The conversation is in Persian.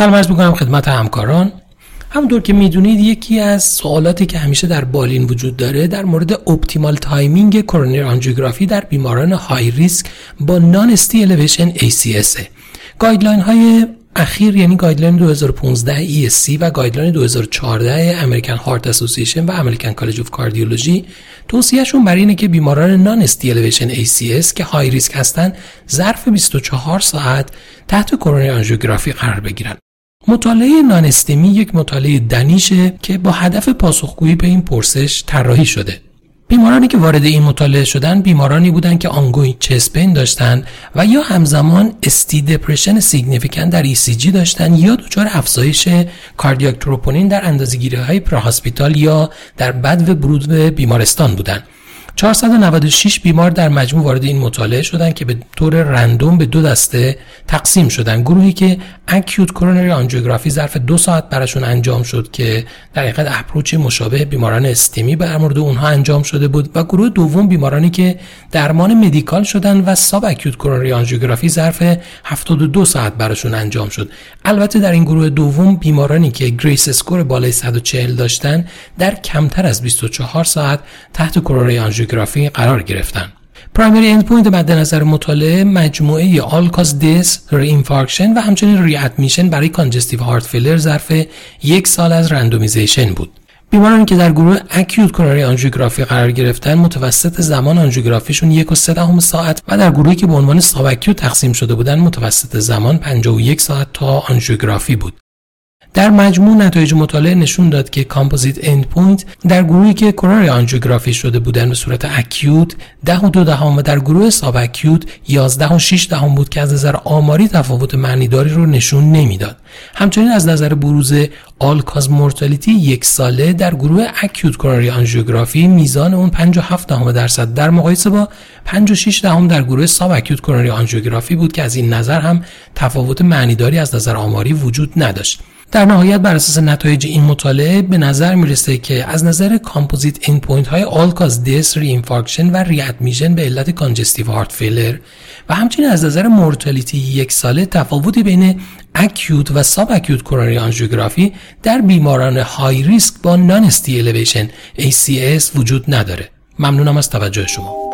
سلام عرض می‌کنم خدمت همکاران. همونطور که می‌دونید یکی از سوالاتی که همیشه در بالین وجود داره در مورد اپتیمال تایمینگ کورونری آنژیوگرافی در بیماران های ریسک با نان استی الیویشن ACS. گایدلاین های اخیر یعنی گایدلاین 2015 ESC و گایدلاین 2014 امریکن هارت اسوسییشن و امریکن کالج اف کاردیولوژی توصیهشون بر اینه که بیماران نان استی الیویشن ACS که های ریسک هستن ظرف 24 ساعت تحت کورونری آنژیوگرافی قرار بگیرن. مطالعه نان استمی یک مطالعه دنیشه که با هدف پاسخگویی به این پرسش طراحی شده. بیمارانی که وارد این مطالعه شدن بیمارانی بودند که آنگوین چست پین داشتند و یا همزمان استی دپرشن سیگنیفیکانت در ECG داشتند یا دچار افزایش کاردیاک تروپونین در اندازه‌گیری‌های پراهاسپیتال یا در بد و برود به بیمارستان بودند. 496 بیمار در مجموع وارد این مطالعه شدند که به طور رندوم به دو دسته تقسیم شدند. گروهی که اکیوت کورونری آنژیوگرافی ظرف 2 ساعت براشون انجام شد که در حقیقت اپروچ مشابه بیماران استمی بر مورد اونها انجام شده بود و گروه دوم بیمارانی که درمان مدیکال شدند و ساب اکیوت کورونری آنژیوگرافی ظرف 72 ساعت براشون انجام شد. البته در این گروه دوم بیمارانی که گریس اسکور بالای 140 داشتند در کمتر از 24 ساعت تحت کورونری آنژیوگرافی قرار گرفتن. پرایمری اندپوینت مد نظر مطالعه مجموعه آل کاز دث، ری اینفارکشن و همچنین ری ادمیشن برای کانجستیو هارت فیلر ظرف 1 سال از رندومیزیشن بود. بیمارانی که در گروه اکیوت کورونری آنژیوگرافی قرار گرفتن متوسط زمان آنژیوگرافیشون 1.3 ساعت و در گروهی که به عنوان ساب اکیوت تقسیم شده بودند متوسط زمان 51 ساعت تا آنژیوگرافی بود. در مجموع نتایج مطالعه نشون داد که کامپوزیت اندپوینت در گروهی که کورونری آنژیوگرافی شده بودن به صورت اکیوت 10.2 و در گروه ساب اکیوت 11.6 بود که از نظر آماری تفاوت معنیداری رو نشون نمیداد. همچنین از نظر بروز آل کاز مورتالیتی 1 ساله در گروه اکیوت کورونری آنژیوگرافی میزان اون 5.7% در مقایسه با 5.6 در گروه ساب اکیوت کورونری آنژیوگرافی بود که از این نظر هم تفاوت معنیداری از نظر آماری وجود نداشت. در نهایت بر اساس نتایج این مطالعه به نظر میرسه که از نظر کامپوزیت اندپوینت های آل کاز دث، ری اینفارکشن و ری ادمیشن به علت کانجستیو هارت فیلر و همچنین از نظر مورتالیتی 1 ساله تفاوتی بین اکیوت و ساب اکیوت کورونری آنژیوگرافی در بیماران های ریسک با نان استی الیویشن ACS وجود نداره. ممنونم از توجه شما.